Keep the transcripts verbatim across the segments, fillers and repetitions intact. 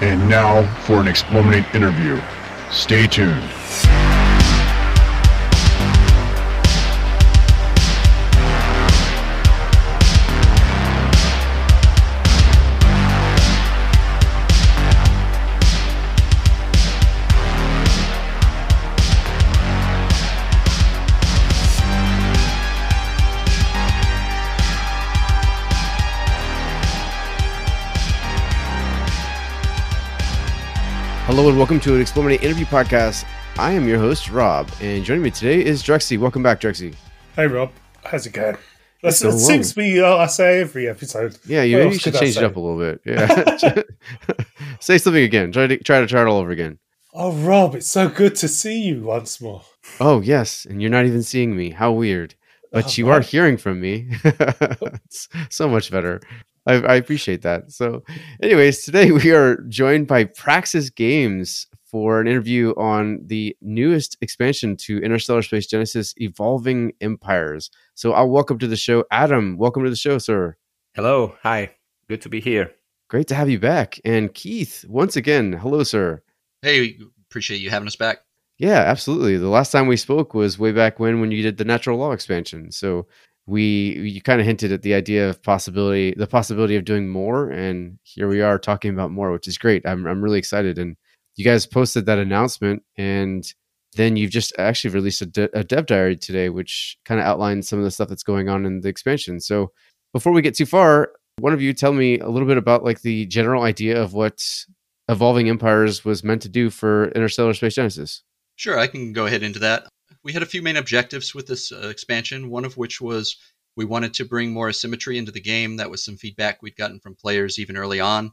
And now for an Exploding interview. Stay tuned. Hello and welcome to an Exploding interview podcast. I am your host, Rob, and joining me today is Drexy. Welcome back, Drexy. Hey, Rob. How's it going? That's, so that seems to be uh, I say every episode. Yeah, you, maybe you should change it up a little bit. Yeah. Say something again. Try to try to try it all over again. Oh, Rob, it's so good to see you once more. Oh, yes, and you're not even seeing me. How weird. But oh, you man. are hearing from me. It's so much better. I appreciate that. So anyways, today we are joined by Praxis Games for an interview on the newest expansion to Interstellar Space Genesis, Evolving Empires. So I'll welcome to the show, Adam. Welcome to the show, sir. Hello. Hi. Good to be here. Great to have you back. And Keith, once again, hello, sir. Hey, appreciate you having us back. Yeah, absolutely. The last time we spoke was way back when, when you did the Natural Law expansion. So We you kind of hinted at the idea of possibility, the possibility of doing more, and here we are talking about more, which is great. I'm I'm really excited, and you guys posted that announcement, and then you've just actually released a, de- a dev diary today, which kind of outlines some of the stuff that's going on in the expansion. So before we get too far, one of you tell me a little bit about like the general idea of what Evolving Empires was meant to do for Interstellar Space Genesis. Sure, I can go ahead into that. We had a few main objectives with this uh, expansion, one of which was we wanted to bring more asymmetry into the game. That was some feedback we'd gotten from players even early on.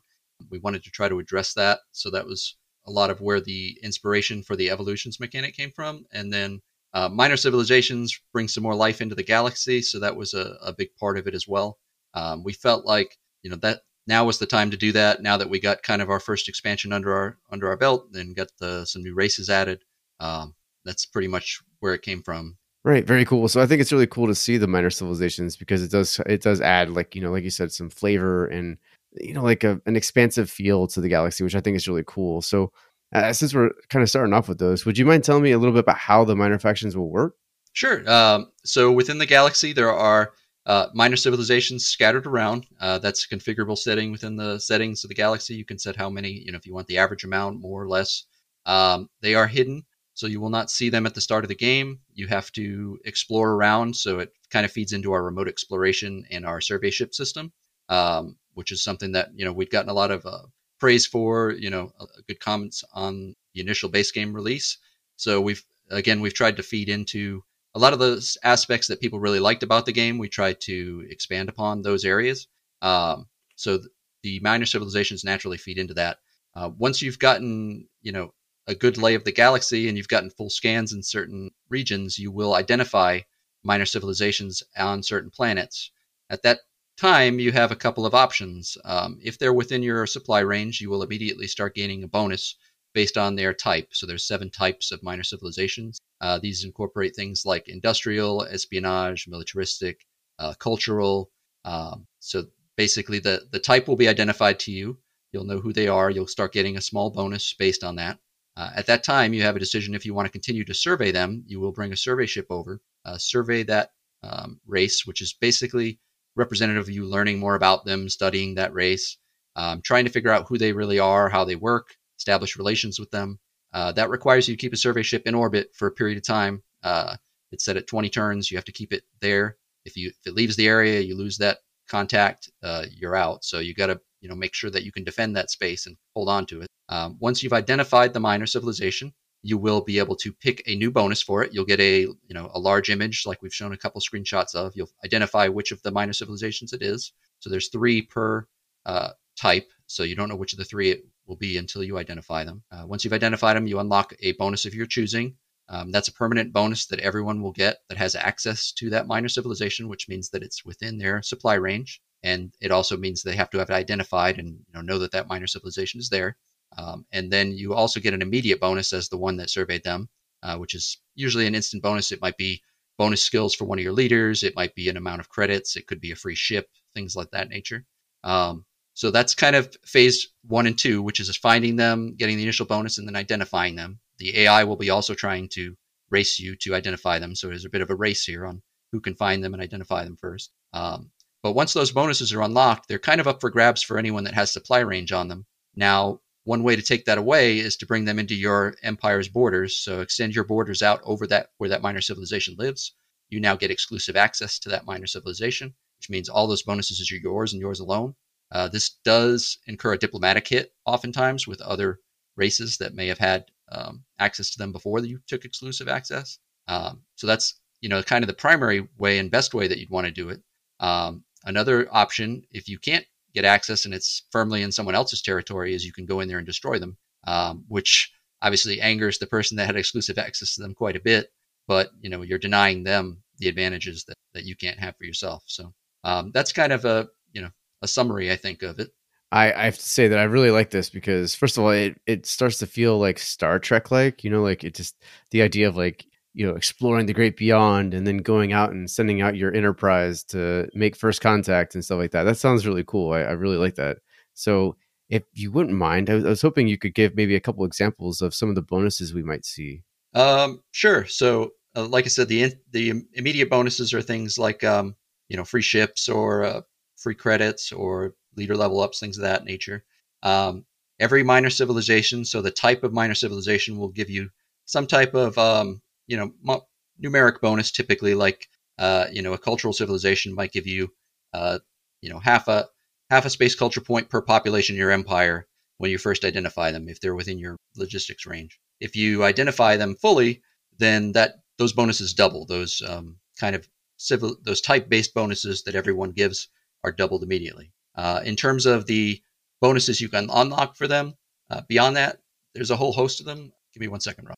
We wanted to try to address that. So that was a lot of where the inspiration for the evolutions mechanic came from. And then uh, minor civilizations bring some more life into the galaxy. So that was a, a big part of it as well. Um, we felt like, you know, that now was the time to do that. Now that we got kind of our first expansion under our under our belt and got the, some new races added. Um, that's pretty much where it came from. Right. Very cool. So I think it's really cool to see the minor civilizations because it does, it does add like, you know, like you said, some flavor and, you know, like a, an expansive feel to the galaxy, which I think is really cool. So uh, since we're kind of starting off with those, would you mind telling me a little bit about how the minor factions will work? Sure. Um, so within the galaxy, there are uh, minor civilizations scattered around. Uh, that's a configurable setting within the settings of the galaxy. You can set how many, you know, if you want the average amount, more or less. Um, they are hidden. So you will not see them at the start of the game. You have to explore around. So it kind of feeds into our remote exploration and our survey ship system, um, which is something that, you know, we've gotten a lot of uh, praise for, you know, uh, good comments on the initial base game release. So we've, again, we've tried to feed into a lot of those aspects that people really liked about the game. We tried to expand upon those areas. Um, so th- the minor civilizations naturally feed into that. Uh, once you've gotten, you know, a good lay of the galaxy and you've gotten full scans in certain regions, you will identify minor civilizations on certain planets. At that time, you have a couple of options. Um, if they're within your supply range, you will immediately start gaining a bonus based on their type. So there's seven types of minor civilizations. Uh, these incorporate things like industrial, espionage, militaristic, uh, cultural. Um, so basically the, the type will be identified to you. You'll know who they are. You'll start getting a small bonus based on that. Uh, at that time, you have a decision if you want to continue to survey them. You will bring a survey ship over, uh, survey that um, race, which is basically representative of you learning more about them, studying that race, um, trying to figure out who they really are, how they work, establish relations with them. Uh, that requires you to keep a survey ship in orbit for a period of time. Uh, it's set at twenty turns. You have to keep it there. If you if it leaves the area, you lose that contact, uh, you're out. So you got to you know make sure that you can defend that space and hold on to it. Um, once you've identified the minor civilization, you will be able to pick a new bonus for it. You'll get a, you know, a large image like we've shown a couple screenshots of. You'll identify which of the minor civilizations it is. So there's three per uh, type. So you don't know which of the three it will be until you identify them. Uh, once you've identified them, you unlock a bonus of your choosing. Um, that's a permanent bonus that everyone will get that has access to that minor civilization, which means that it's within their supply range. And it also means they have to have it identified and you know, know that that minor civilization is there. Um, and then you also get an immediate bonus as the one that surveyed them, uh, which is usually an instant bonus. It might be bonus skills for one of your leaders. It might be an amount of credits. It could be a free ship, things like that nature. Um, so that's kind of phase one and two, which is finding them, getting the initial bonus, and then identifying them. The A I will be also trying to race you to identify them. So there's a bit of a race here on who can find them and identify them first. Um, but once those bonuses are unlocked, they're kind of up for grabs for anyone that has supply range on them. Now, one way to take that away is to bring them into your empire's borders. So extend your borders out over that where that minor civilization lives. You now get exclusive access to that minor civilization, which means all those bonuses are yours and yours alone. Uh, this does incur a diplomatic hit oftentimes with other races that may have had um, access to them before that you took exclusive access. Um, so that's, you know, kind of the primary way and best way that you'd want to do it. Um, another option, if you can't get access and it's firmly in someone else's territory, is you can go in there and destroy them, um, which obviously angers the person that had exclusive access to them quite a bit, but you know, you're denying them the advantages that, that you can't have for yourself. So um, that's kind of a, you know, a summary, I think, of it. I, I have to say that I really like this because, first of all, it, it starts to feel like Star Trek, like, you know, like it just the idea of like, you know, exploring the great beyond and then going out and sending out your enterprise to make first contact and stuff like that. That sounds really cool. I, I really like that. So if you wouldn't mind, I was, I was hoping you could give maybe a couple examples of some of the bonuses we might see. Um, sure. So uh, like I said, the, in, the immediate bonuses are things like, um, you know, free ships or uh, free credits or leader level ups, things of that nature. Um, every minor civilization. So the type of minor civilization will give you some type of, um, you know, mo- numeric bonus, typically like, uh, you know, a cultural civilization might give you, uh, you know, half a, half a space culture point per population in your empire when you first identify them, if they're within your logistics range. If you identify them fully, then that, those bonuses double. Those, um, kind of civil, those type based bonuses that everyone gives are doubled immediately. Uh, in terms of the bonuses you can unlock for them, uh, beyond that, there's a whole host of them. Give me one second, Rob.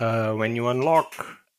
Uh, when you unlock,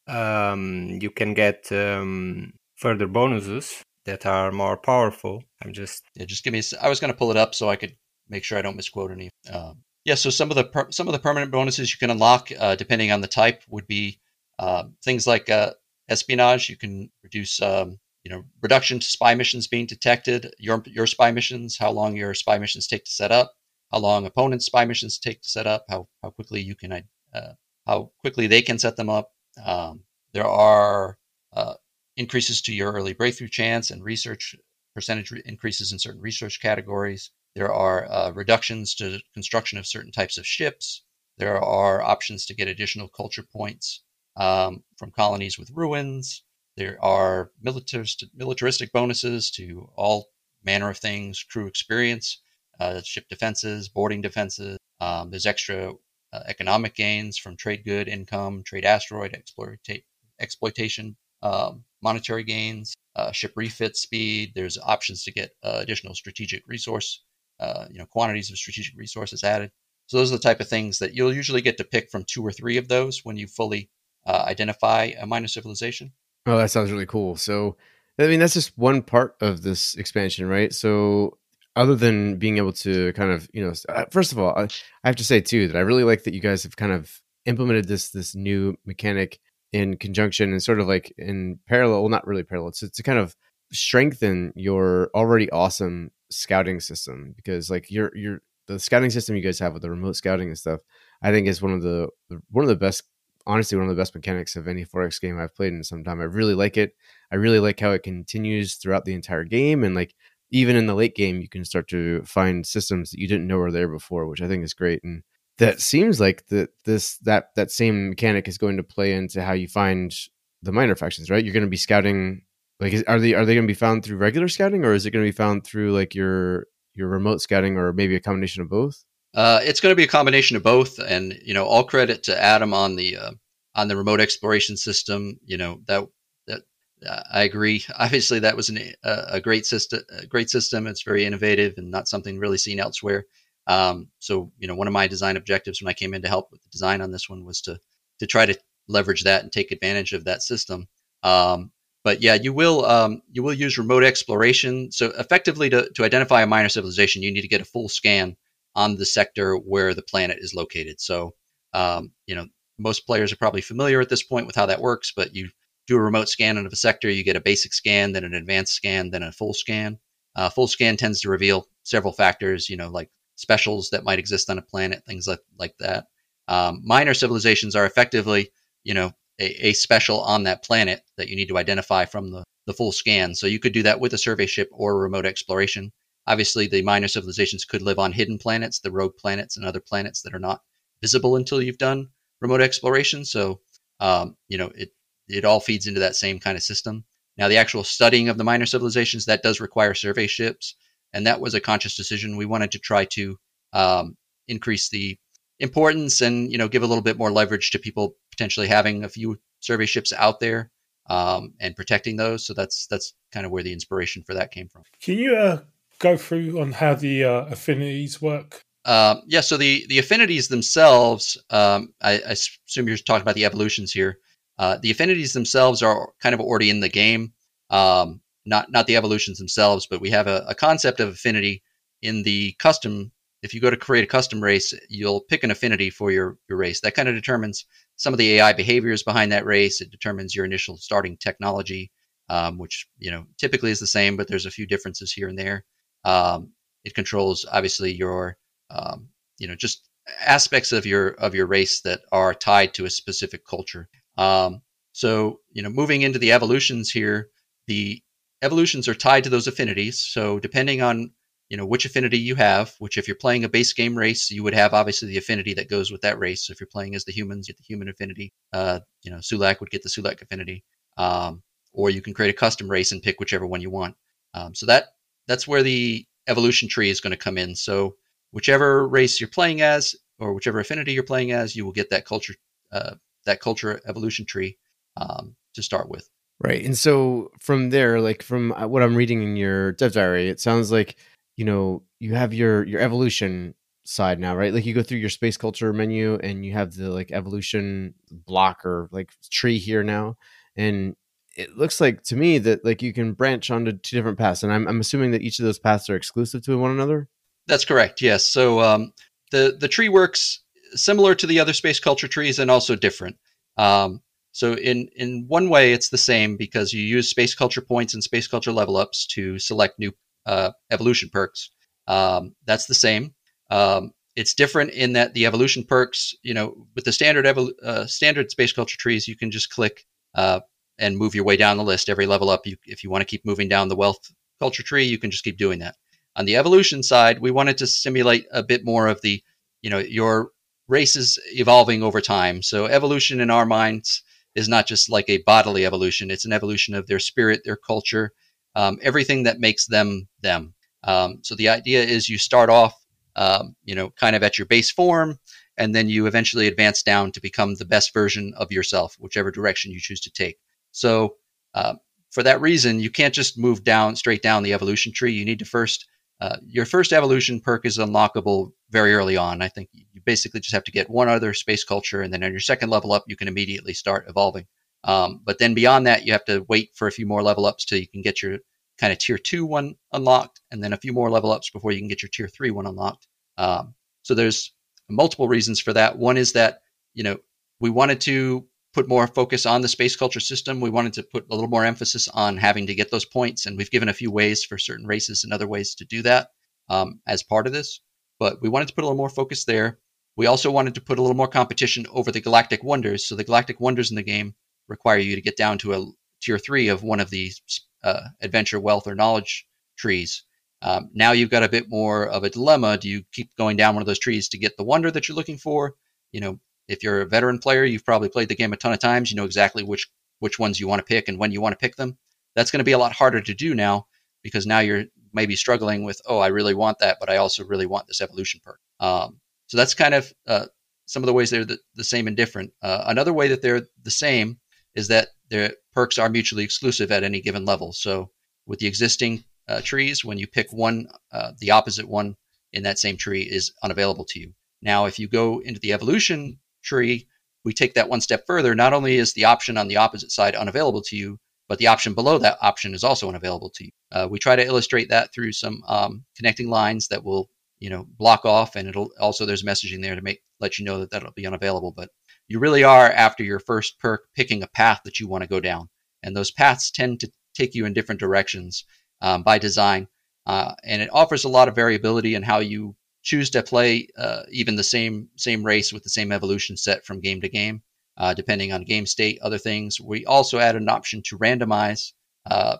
um, you can get um, further bonuses that are more powerful. I'm just yeah, just give me. A, I was going to pull it up so I could make sure I don't misquote any. Um, yeah, so some of the per, some of the permanent bonuses you can unlock, uh, depending on the type, would be uh, things like uh, espionage. You can reduce. Um, You know, reduction to spy missions being detected, your your spy missions, how long your spy missions take to set up, how long opponents' spy missions take to set up, how how quickly you can, uh, how quickly they can set them up. Um, there are uh, increases to your early breakthrough chance and research percentage re- increases in certain research categories. There are uh, reductions to construction of certain types of ships. There are options to get additional culture points um, from colonies with ruins. There are militarist, militaristic bonuses to all manner of things, crew experience, uh, ship defenses, boarding defenses. Um, there's extra uh, economic gains from trade good income, trade asteroid exploita- exploitation, um, monetary gains, uh, ship refit speed. There's options to get uh, additional strategic resource, uh, you know, quantities of strategic resources added. So those are the type of things that you'll usually get to pick from two or three of those when you fully uh, identify a minor civilization. Oh, that sounds really cool. So, I mean, that's just one part of this expansion, right? So other than being able to kind of, you know, first of all, I have to say too, that I really like that you guys have kind of implemented this, this new mechanic in conjunction and sort of like in parallel, well, not really parallel, to, to kind of strengthen your already awesome scouting system, because like your, your, the scouting system you guys have with the remote scouting and stuff, I think is one of the, one of the best honestly, one of the best mechanics of any four X game I've played in some time. I really like it. I really like how it continues throughout the entire game. And like, even in the late game, you can start to find systems that you didn't know were there before, which I think is great. And that seems like the, this, that, that same mechanic is going to play into how you find the minor factions, right? You're going to be scouting, like, is, are they, are they going to be found through regular scouting, or is it going to be found through like your, your remote scouting, or maybe a combination of both? Uh, it's going to be a combination of both, and you know, all credit to Adam on the uh, on the remote exploration system. You know that that uh, I agree. Obviously, that was an, uh, a great system. A great system. It's very innovative and not something really seen elsewhere. Um, so, you know, one of my design objectives when I came in to help with the design on this one was to to try to leverage that and take advantage of that system. Um, but yeah, you will um, you will use remote exploration. So effectively, to to identify a minor civilization, you need to get a full scan on the sector where the planet is located. So, um, you know, most players are probably familiar at this point with how that works, but you do a remote scan of a sector, you get a basic scan, then an advanced scan, then a full scan. Uh, full scan tends to reveal several factors, you know, like specials that might exist on a planet, things like, like that. Um, minor civilizations are effectively, you know, a, a special on that planet that you need to identify from the, the full scan. So you could do that with a survey ship or remote exploration. Obviously, the minor civilizations could live on hidden planets, the rogue planets, and other planets that are not visible until you've done remote exploration. So, um, you know, it it all feeds into that same kind of system. Now, the actual studying of the minor civilizations, that does require survey ships, and that was a conscious decision. We wanted to try to um, increase the importance and, you know, give a little bit more leverage to people potentially having a few survey ships out there um, and protecting those. So that's that's kind of where the inspiration for that came from. Can you... Uh... go through on how the uh, affinities work? Um, yeah, so the, the affinities themselves, um, I, I assume you're talking about the evolutions here. Uh, the affinities themselves are kind of already in the game, um, not not the evolutions themselves, but we have a, a concept of affinity in the custom. If you go to create a custom race, you'll pick an affinity for your, your race. That kind of determines some of the A I behaviors behind that race. It determines your initial starting technology, um, which you know typically is the same, but there's a few differences here and there. Um, it controls obviously your, um, you know, just aspects of your, of your race that are tied to a specific culture. Um, so, you know, moving into the evolutions here, the evolutions are tied to those affinities. So depending on, you know, which affinity you have, which if you're playing a base game race, you would have obviously the affinity that goes with that race. So if you're playing as the humans, you get the human affinity, uh, you know, Sulak would get the Sulak affinity, um, or you can create a custom race and pick whichever one you want. Um, so that, That's where the evolution tree is going to come in. So whichever race you're playing as, or whichever affinity you're playing as, you will get that culture, uh, that culture evolution tree um, to start with. Right. And so from there, like from what I'm reading in your dev diary, it sounds like, you know, you have your, your evolution side now, right? Like you go through your space culture menu and you have the like evolution block or like tree here now. And it looks like to me that like you can branch onto two different paths, and I'm I'm assuming that each of those paths are exclusive to one another. That's correct. Yes. So um, the the tree works similar to the other space culture trees, and also different. Um, so in in one way, it's the same because you use space culture points and space culture level ups to select new uh, evolution perks. Um, that's the same. Um, it's different in that the evolution perks, you know, with the standard evol- uh, standard space culture trees, you can just click. Uh, and move your way down the list every level up. You, if you want to keep moving down the wealth culture tree, you can just keep doing that. On the evolution side, we wanted to simulate a bit more of the, you know, your race is evolving over time. So evolution in our minds is not just like a bodily evolution. It's an evolution of their spirit, their culture, um, everything that makes them them. Um, so the idea is you start off, um, you know, kind of at your base form, and then you eventually advance down to become the best version of yourself, whichever direction you choose to take. So uh, for that reason, you can't just move down straight down the evolution tree. You need to first, uh, your first evolution perk is unlockable very early on. I think you basically just have to get one other space culture, and then on your second level up, you can immediately start evolving. Um, but then beyond that, you have to wait for a few more level ups till you can get your kind of tier two one unlocked, and then a few more level ups before you can get your tier three one unlocked. Um, so there's multiple reasons for that. One is that, you know, we wanted to put more focus on the space culture system. We wanted to put a little more emphasis on having to get those points. And we've given a few ways for certain races and other ways to do that um, as part of this. But we wanted to put a little more focus there. We also wanted to put a little more competition over the Galactic Wonders. So the Galactic Wonders in the game require you to get down to a tier three of one of these uh, adventure, wealth, or knowledge trees. Um, now you've got a bit more of a dilemma. Do you keep going down one of those trees to get the wonder that you're looking for? You know, if you're a veteran player, you've probably played the game a ton of times. You know exactly which which ones you want to pick and when you want to pick them. That's going to be a lot harder to do now because now you're maybe struggling with, oh, I really want that, but I also really want this evolution perk. Um, So that's kind of uh, some of the ways they're the, the same and different. Uh, another way that they're the same is that their perks are mutually exclusive at any given level. So with the existing uh, trees, when you pick one, uh, the opposite one in that same tree is unavailable to you. Now, if you go into the evolution tree, we take that one step further. Not only is the option on the opposite side unavailable to you, but the option below that option is also unavailable to you. Uh, we try to illustrate that through some um, connecting lines that will, you know, block off, and it'll also, there's messaging there to make let you know that that'll be unavailable. But you really are, after your first perk, picking a path that you want to go down, and those paths tend to take you in different directions um, by design. Uh, and it offers a lot of variability in how you choose to play uh, even the same same race with the same evolution set from game to game, uh, depending on game state, other things. We also add an option to randomize uh,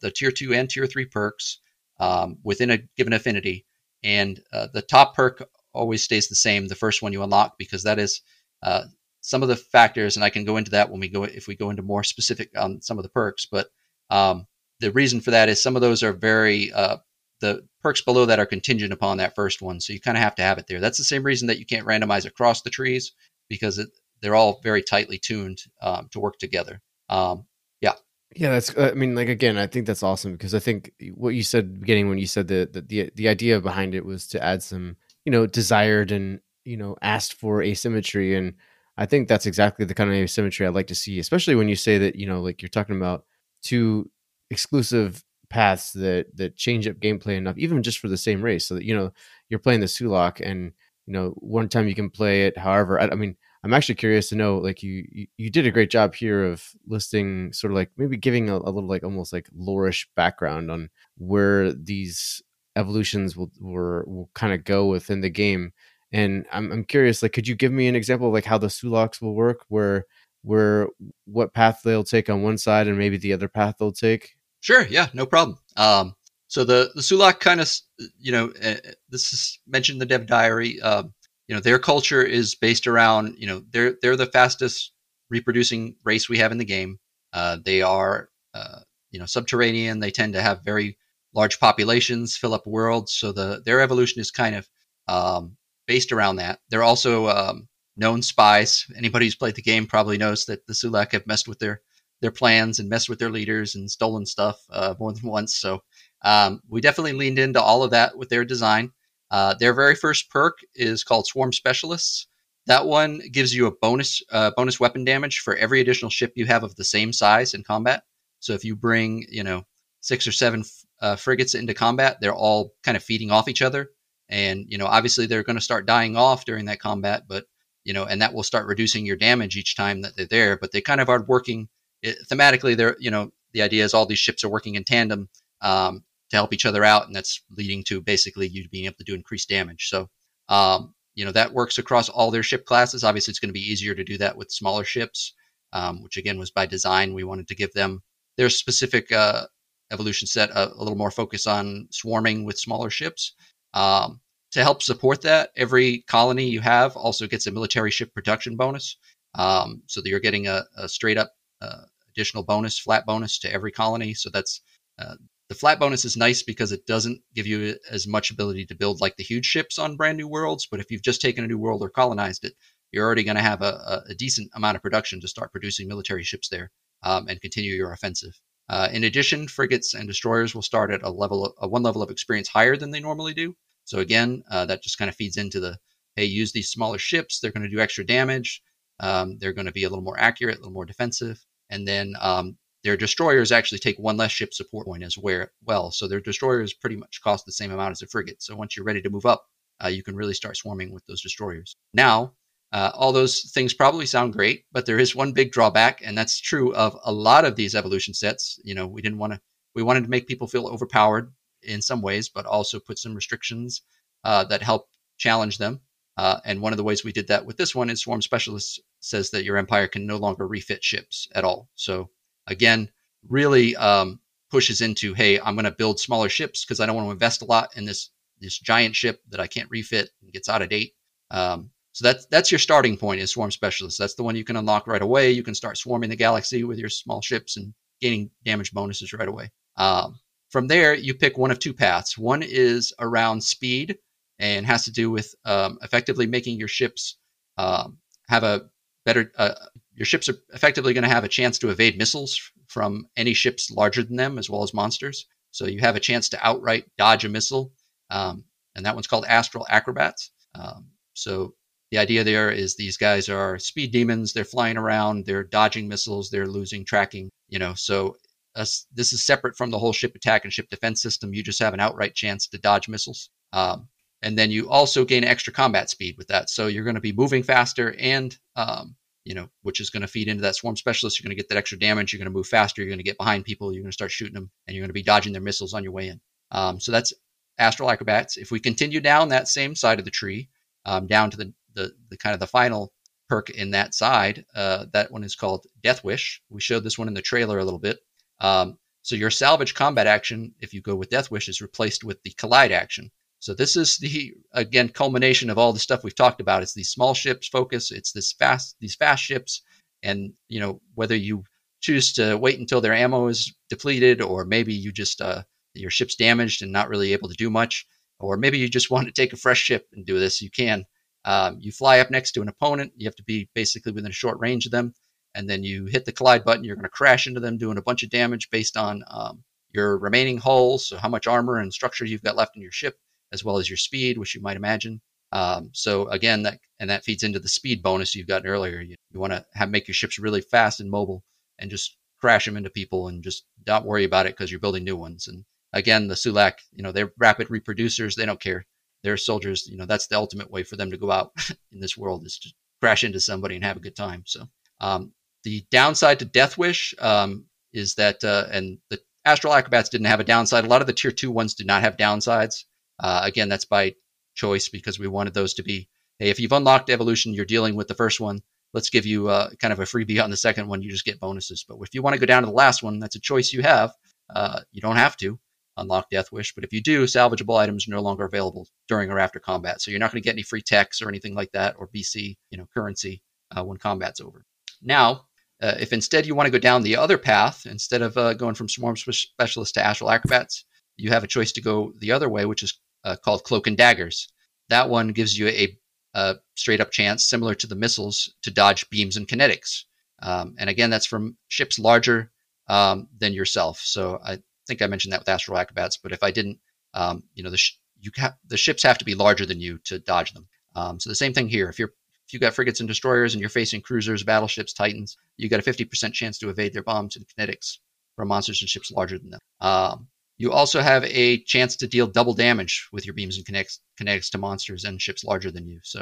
the tier two and tier three perks um, within a given affinity. And uh, the top perk always stays the same, the first one you unlock, because that is uh, some of the factors, and I can go into that when we go if we go into more specific on um, some of the perks. But um, the reason for that is some of those are very uh, the perks below that are contingent upon that first one, so you kind of have to have it there. That's the same reason that you can't randomize across the trees, because it, they're all very tightly tuned um, to work together. Um, yeah, yeah. That's. I mean, like again, I think that's awesome, because I think what you said at the beginning when you said that the, the the idea behind it was to add some, you know, desired and, you know, asked for asymmetry, and I think that's exactly the kind of asymmetry I'd like to see, especially when you say that, you know, like you're talking about two exclusive paths that that change up gameplay enough, even just for the same race, so that, you know, you're playing the Sulak, and, you know, one time you can play it however. I, I mean, I'm actually curious to know, like, you, you you did a great job here of listing sort of like maybe giving a, a little like almost like lore-ish background on where these evolutions will will, will kind of go within the game. And I'm I'm curious, like, could you give me an example of like how the Sulaks will work, where where what path they'll take on one side and maybe the other path they'll take? Sure. Yeah, no problem. Um, so the, the Sulak kind of, you know, uh, this is mentioned in the dev diary. Um, you know, their culture is based around, you know, they're, they're the fastest reproducing race we have in the game. Uh, they are, uh, you know, subterranean. They tend to have very large populations, fill up worlds. So the, their evolution is kind of, um, based around that. They're also, um, known spies. Anybody who's played the game probably knows that the Sulak have messed with their, their plans and messed with their leaders and stolen stuff uh, more than once. So um, we definitely leaned into all of that with their design. Uh, their very first perk is called Swarm Specialists. That one gives you a bonus uh, bonus weapon damage for every additional ship you have of the same size in combat. So if you bring, you know, six or seven uh, frigates into combat, they're all kind of feeding off each other. And, you know, obviously they're going to start dying off during that combat, but, you know, and that will start reducing your damage each time that they're there. But they kind of are working... It, thematically, they're, you know, the idea is all these ships are working in tandem um, to help each other out, and that's leading to basically you being able to do increased damage. So, um, you know, that works across all their ship classes. Obviously, it's going to be easier to do that with smaller ships, um, which again was by design. We wanted to give them their specific uh, evolution set a, a little more focus on swarming with smaller ships. Um, to help support that, every colony you have also gets a military ship production bonus, um, so that you're getting a, a straight up Uh, additional bonus, flat bonus to every colony. So that's uh, the flat bonus is nice because it doesn't give you as much ability to build like the huge ships on brand new worlds. But if you've just taken a new world or colonized it, you're already going to have a, a decent amount of production to start producing military ships there um, and continue your offensive. Uh, in addition, frigates and destroyers will start at a level, of, a one level of experience higher than they normally do. So again, uh, that just kind of feeds into the, hey, use these smaller ships. They're going to do extra damage. Um, they're going to be a little more accurate, a little more defensive. And then um, their destroyers actually take one less ship support point as well. So their destroyers pretty much cost the same amount as a frigate. So once you're ready to move up, uh, you can really start swarming with those destroyers. Now, uh, all those things probably sound great, but there is one big drawback, and that's true of a lot of these evolution sets. You know, we didn't want to, we wanted to make people feel overpowered in some ways, but also put some restrictions uh, that help challenge them. Uh, and one of the ways we did that with this one is Swarm Specialists says that your empire can no longer refit ships at all. So again, really um, pushes into, hey, I'm going to build smaller ships because I don't want to invest a lot in this this giant ship that I can't refit and gets out of date. Um, so that's that's your starting point is Swarm Specialists. That's the one you can unlock right away. You can start swarming the galaxy with your small ships and gaining damage bonuses right away. Um, from there, you pick one of two paths. One is around speed and has to do with um, effectively making your ships um, have a better, uh, your ships are effectively going to have a chance to evade missiles from any ships larger than them, as well as monsters. So you have a chance to outright dodge a missile. Um, and that one's called Astral Acrobats. Um, so the idea there is these guys are speed demons. They're flying around. They're dodging missiles. They're losing tracking, you know, so uh, this is separate from the whole ship attack and ship defense system. You just have an outright chance to dodge missiles. Um, and then you also gain extra combat speed with that. So you're going to be moving faster and, um, you know, which is going to feed into that Swarm Specialist. You're going to get that extra damage. You're going to move faster. You're going to get behind people. You're going to start shooting them, and you're going to be dodging their missiles on your way in. Um, so that's Astral Acrobats. If we continue down that same side of the tree, um, down to the, the, the kind of the final perk in that side, uh, that one is called Death Wish. We showed this one in the trailer a little bit. Um, so your salvage combat action, if you go with Death Wish, is replaced with the collide action. So this is the, again, culmination of all the stuff we've talked about. It's these small ships focus. It's this fast, these fast ships. And, you know, whether you choose to wait until their ammo is depleted, or maybe you just, uh, your ship's damaged and not really able to do much, or maybe you just want to take a fresh ship and do this, you can. Um, you fly up next to an opponent. You have to be basically within a short range of them. And then you hit the collide button. You're going to crash into them, doing a bunch of damage based on um, your remaining hull, so how much armor and structure you've got left in your ship, as well as your speed, which you might imagine. Um, so again, that and that feeds into the speed bonus you've gotten earlier. You, you want to have make your ships really fast and mobile, and just crash them into people, and just not worry about it because you're building new ones. And again, the Sulak, you know, they're rapid reproducers. They don't care. They're soldiers. You know, that's the ultimate way for them to go out in this world, is to crash into somebody and have a good time. So um, the downside to Death Wish um, is that, uh, and the Astral Acrobats didn't have a downside. A lot of the tier two ones did not have downsides. Uh, again, that's by choice, because we wanted those to be, hey, if you've unlocked evolution, you're dealing with the first one. Let's give you uh, kind of a freebie on the second one. You just get bonuses. But if you want to go down to the last one, that's a choice you have. Uh, you don't have to unlock Death Wish. But if you do, salvageable items are no longer available during or after combat. So you're not going to get any free techs or anything like that, or B C, you know, currency uh, when combat's over. Now, uh, if instead you want to go down the other path, instead of uh, going from Swarm Specialist to Astral Acrobats, you have a choice to go the other way, which is Uh, called Cloak and Daggers. That one gives you a, a straight-up chance, similar to the missiles, to dodge beams and kinetics. Um, and again, that's from ships larger um, than yourself. So I think I mentioned that with Astral Acrobats, but if I didn't, um, you know, the sh- you ha- the ships have to be larger than you to dodge them. Um, so the same thing here. If you're if you got frigates and destroyers, and you're facing cruisers, battleships, Titans, you got a fifty percent chance to evade their bombs and kinetics from monsters and ships larger than them. Um, You also have a chance to deal double damage with your beams and kinetics, kinetics to monsters and ships larger than you. So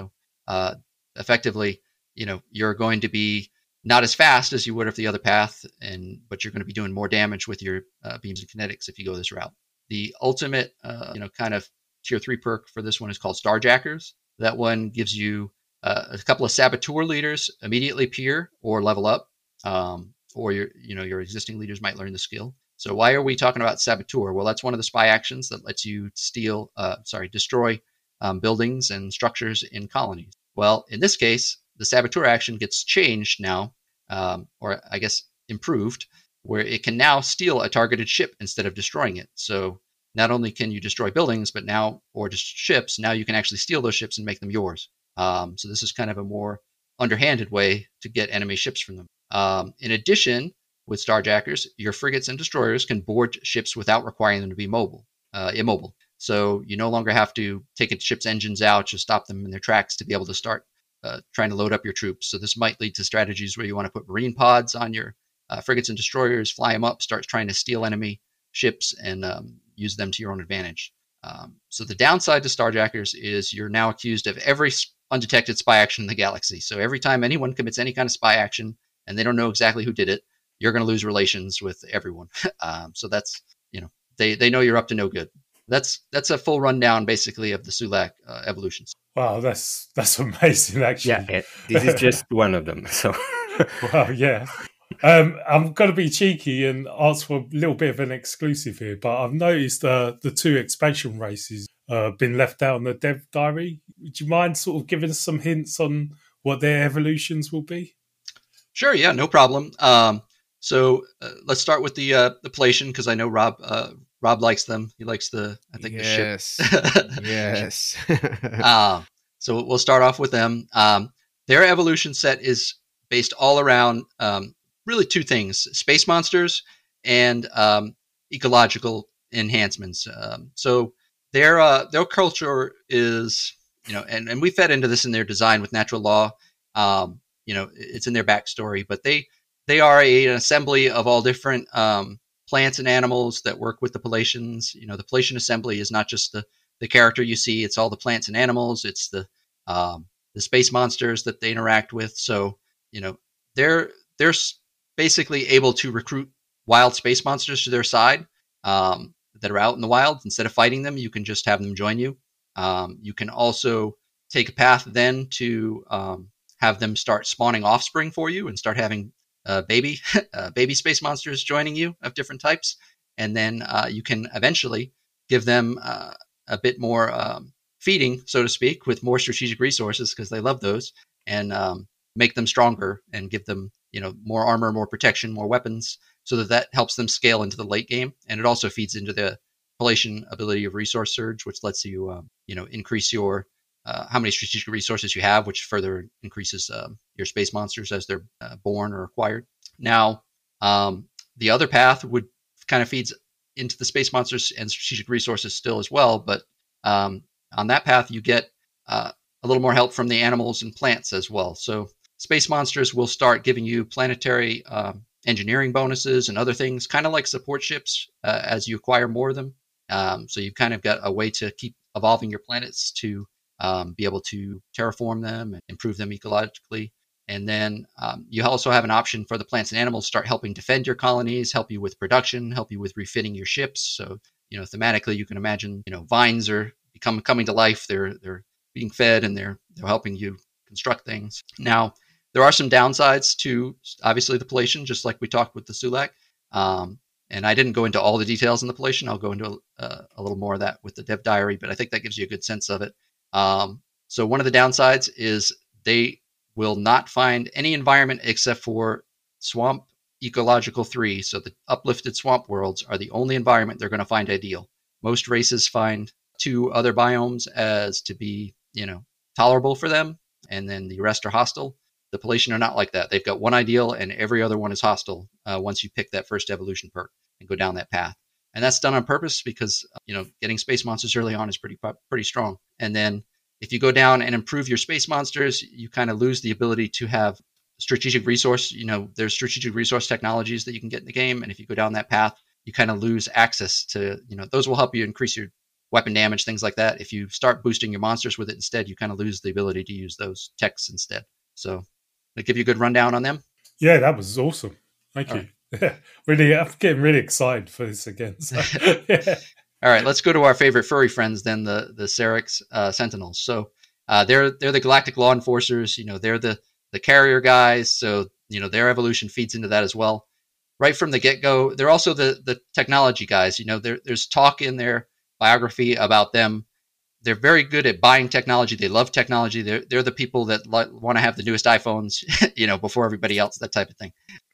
uh, effectively, you know, you're going to be not as fast as you would if the other path, and but you're going to be doing more damage with your uh, beams and kinetics if you go this route. The ultimate, uh, you know, kind of tier three perk for this one is called Starjackers. That one gives you uh, a couple of saboteur leaders immediately peer or level up, um, or your, you know, your existing leaders might learn the skill. So why are we talking about saboteur? Well, that's one of the spy actions that lets you steal, uh, sorry, destroy um, buildings and structures in colonies. Well, in this case, the saboteur action gets changed now, um, or I guess improved, where it can now steal a targeted ship instead of destroying it. So not only can you destroy buildings, but now, or just ships, now you can actually steal those ships and make them yours. Um, so this is kind of a more underhanded way to get enemy ships from them. Um, in addition, with Starjackers, your frigates and destroyers can board ships without requiring them to be mobile, uh, immobile. So you no longer have to take a ship's engines out to stop them in their tracks to be able to start uh, trying to load up your troops. So this might lead to strategies where you want to put marine pods on your uh, frigates and destroyers, fly them up, start trying to steal enemy ships, and um, use them to your own advantage. Um, so the downside to Starjackers is you're now accused of every undetected spy action in the galaxy. So every time anyone commits any kind of spy action and they don't know exactly who did it, you're going to lose relations with everyone. Um, so that's, you know, they, they know you're up to no good. That's that's a full rundown, basically, of the Sulak uh, evolutions. Wow, that's that's amazing, actually. Yeah, it, this is just one of them. So, Wow, yeah. Um, I'm going to be cheeky and ask for a little bit of an exclusive here, but I've noticed uh, the two expansion races have uh, been left out on the dev diary. Would you mind sort of giving us some hints on what their evolutions will be? Sure, yeah, no problem. Um, So uh, let's start with the uh, the Palatian, because I know Rob uh, Rob likes them. He likes the, I think yes. the ship. yes. um, so we'll start off with them. Um, their evolution set is based all around um, really two things, space monsters and um, ecological enhancements. Um, so their uh, their culture is, you know, and, and we fed into this in their design with Natural Law. Um, you know, it's in their backstory, but they, they are a, an assembly of all different um, plants and animals that work with the Palatians. You know, the Palatian assembly is not just the, the character you see, it's all the plants and animals. It's the, um, the space monsters that they interact with. So, you know, they're, they're basically able to recruit wild space monsters to their side um, that are out in the wild. Instead of fighting them, you can just have them join you. Um, you can also take a path then to um, have them start spawning offspring for you and start having uh, baby uh, baby space monsters joining you of different types. And then uh, you can eventually give them uh, a bit more um, feeding, so to speak, with more strategic resources because they love those, and um, make them stronger and give them, you know, more armor, more protection, more weapons, so that that helps them scale into the late game. And it also feeds into the Palatian ability of Resource Surge, which lets you, um, you know, increase your uh, how many strategic resources you have, which further increases um, your space monsters as they're uh, born or acquired. Now, um, the other path would kind of feeds into the space monsters and strategic resources still as well. But um, on that path, you get uh, a little more help from the animals and plants as well. So space monsters will start giving you planetary um, engineering bonuses and other things, kind of like support ships uh, as you acquire more of them. Um, so you've kind of got a way to keep evolving your planets to um, be able to terraform them and improve them ecologically. And then um, you also have an option for the plants and animals to start helping defend your colonies, help you with production, help you with refitting your ships. So, you know, thematically, you can imagine, you know, vines are become coming to life. They're they're being fed and they're they're helping you construct things. Now, there are some downsides to obviously the Palatian, just like we talked with the Sulak. Um, And I didn't go into all the details in the Palatian. I'll go into uh, a little more of that with the dev diary, but I think that gives you a good sense of it. Um, so one of the downsides is they will not find any environment except for Swamp Ecological three. So the uplifted swamp worlds are the only environment they're going to find ideal. Most races find two other biomes as to be, you know, tolerable for them, and then the rest are hostile. The Palatian are not like that. They've got one ideal and every other one is hostile uh, once you pick that first evolution perk and go down that path. And that's done on purpose because, uh, you know, getting space monsters early on is pretty pretty strong. And then if you go down and improve your space monsters, you kind of lose the ability to have strategic resource. You know, there's strategic resource technologies that you can get in the game. And if you go down that path, you kind of lose access to, you know, those will help you increase your weapon damage, things like that. If you start boosting your monsters with it instead, you kind of lose the ability to use those techs instead. So they give you a good rundown on them. Yeah, that was awesome. Thank All you. Right. Yeah, really, I'm getting really excited for this again. So, yeah. All right, let's go to our favorite furry friends then, the the Cerex uh, Sentinels. So uh, they're they're the Galactic Law Enforcers. You know, they're the the carrier guys. So, you know, their evolution feeds into that as well. Right from the get go, they're also the the technology guys. You know, there there's talk in their biography about them. They're very good at buying technology. They love technology. They're they're the people that lo- want to have the newest iPhones, you know, before everybody else, that type of thing.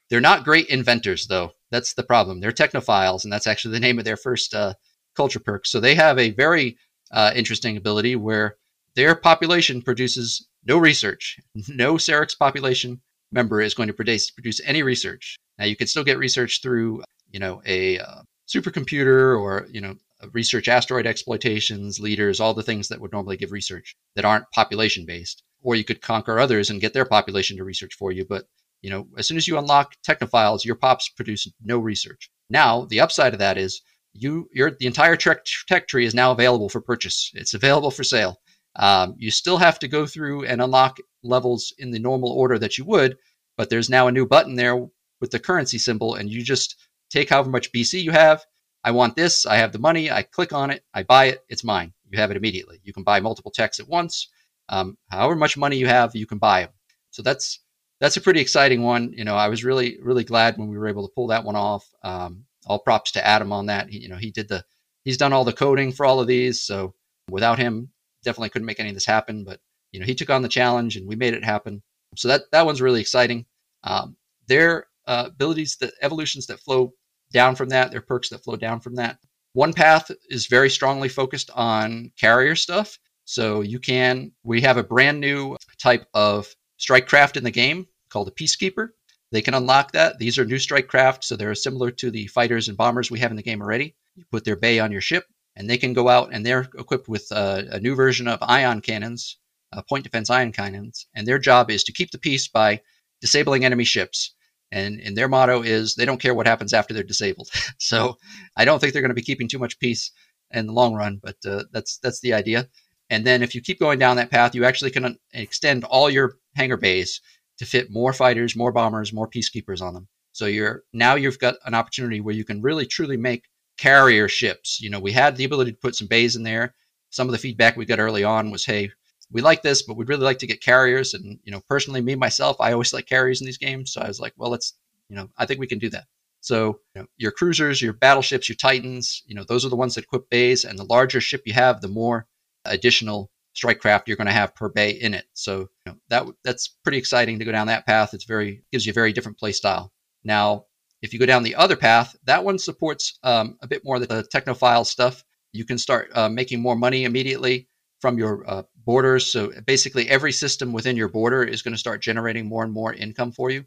They're not great inventors, though. That's the problem. They're technophiles, and that's actually the name of their first uh, culture perk. So they have a very uh, interesting ability where their population produces no research. No Cerex population member is going to produce, produce any research. Now, you can still get research through, you know, a uh, supercomputer or, you know, research asteroid exploitations, leaders, all the things that would normally give research that aren't population-based. Or you could conquer others and get their population to research for you. But, you know, as soon as you unlock Technophiles, your pops produce no research. Now, the upside of that is you, your the entire tech tree is now available for purchase. It's available for sale. Um, you still have to go through and unlock levels in the normal order that you would, but there's now a new button there with the currency symbol, and you just take however much B C you have. I want this. I have the money. I click on it. I buy it. It's mine. You have it immediately. You can buy multiple techs at once. Um, however much money you have, you can buy them. So that's that's a pretty exciting one. You know, I was really really glad when we were able to pull that one off. Um, all props to Adam on that. He, you know, he did the he's done all the coding for all of these. So without him, definitely couldn't make any of this happen. But you know, he took on the challenge and we made it happen. So that that one's really exciting. Um, their uh, abilities, the evolutions that flow down from that, their perks that flow down from that One path is very strongly focused on carrier stuff. So you can, we have a brand new type of strike craft in the game called a Peacekeeper. They can unlock that. These are new strike craft, so they're similar to the fighters and bombers we have in the game already. You put their bay on your ship, and they can go out, and they're equipped with uh, a new version of ion cannons, uh, point defense ion cannons, and their job is to keep the peace by disabling enemy ships. And, and their motto is they don't care what happens after they're disabled. So I don't think they're going to be keeping too much peace in the long run, but uh, that's that's the idea. And then if you keep going down that path, you actually can extend all your hangar bays to fit more fighters, more bombers, more peacekeepers on them. So you're now you've got an opportunity where you can really truly make carrier ships. You know, we had the ability to put some bays in there. Some of the feedback we got early on was, hey, we like this, but we'd really like to get carriers. And, you know, personally, me, myself, I always like carriers in these games. So I was like, well, let's, you know, I think we can do that. So you know, your cruisers, your battleships, your Titans, you know, those are the ones that equip bays. And the larger ship you have, the more additional strike craft you're going to have per bay in it. So you know, that that's pretty exciting to go down that path. It's very gives you a very different play style. Now, if you go down the other path, that one supports um, a bit more of the technophile stuff. You can start uh, making more money immediately from your uh, borders. So basically every system within your border is going to start generating more and more income for you.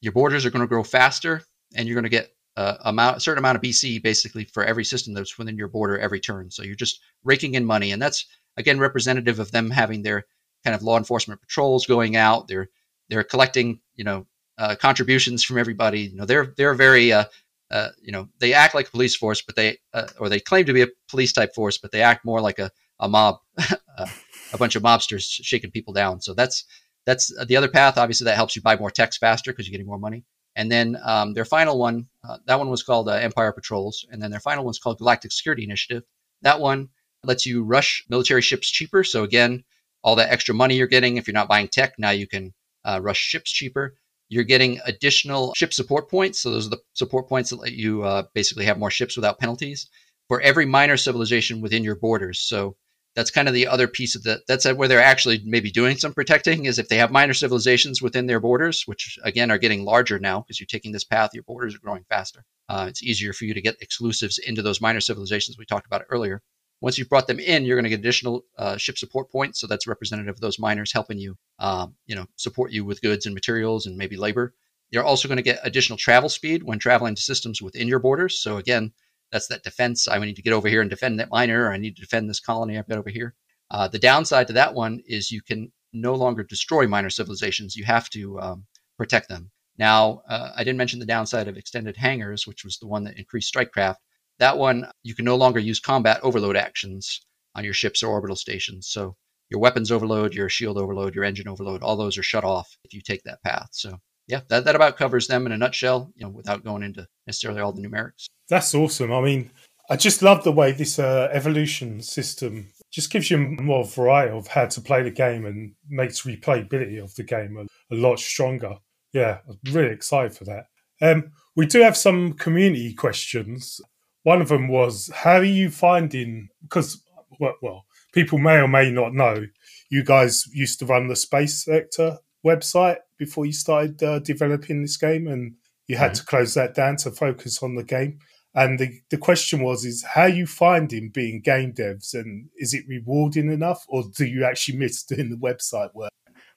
Your borders are going to grow faster, and you're going to get uh, amount, a certain amount of B C basically for every system that's within your border every turn. So you're just raking in money, and that's again, representative of them having their kind of law enforcement patrols going out. They're they're collecting, you know, uh, contributions from everybody. You know, they're they're very, uh, uh, you know, they act like a police force, but they uh, or they claim to be a police type force, but they act more like a a mob, uh, a bunch of mobsters shaking people down. So that's that's the other path. Obviously, that helps you buy more techs faster because you're getting more money. And then um, their final one, uh, that one was called uh, Empire Patrols, and then their final one's called Galactic Security Initiative. That one lets you rush military ships cheaper. So again, all that extra money you're getting, if you're not buying tech, now you can uh, rush ships cheaper. You're getting additional ship support points. So those are the support points that let you uh, basically have more ships without penalties for every minor civilization within your borders. So that's kind of the other piece of that. That's where they're actually maybe doing some protecting, is if they have minor civilizations within their borders, which again are getting larger now because you're taking this path, your borders are growing faster. Uh, it's easier for you to get exclusives into those minor civilizations we talked about earlier. Once you've brought them in, you're going to get additional uh, ship support points. So that's representative of those miners helping you, um, you know, support you with goods and materials and maybe labor. You're also going to get additional travel speed when traveling to systems within your borders. So again, that's that defense. I need to get over here and defend that miner, or I need to defend this colony I've got over here. Uh, the downside to that one is you can no longer destroy minor civilizations. You have to um, protect them. Now, uh, I didn't mention the downside of extended hangars, which was the one that increased strikecraft. That one, you can no longer use combat overload actions on your ships or orbital stations. So your weapons overload, your shield overload, your engine overload, all those are shut off if you take that path. So yeah, that, that about covers them in a nutshell, you know, without going into necessarily all the numerics. That's awesome. I mean, I just love the way this uh, evolution system just gives you more variety of how to play the game and makes replayability of the game a, a lot stronger. Yeah, I'm really excited for that. Um, we do have some community questions. One of them was, how are you finding, because, well, well, people may or may not know, you guys used to run the Space Sector website before you started uh, developing this game, and you had mm-hmm. to close that down to focus on the game. And the, the question was, is how are you finding being game devs, and is it rewarding enough, or do you actually miss doing the website work?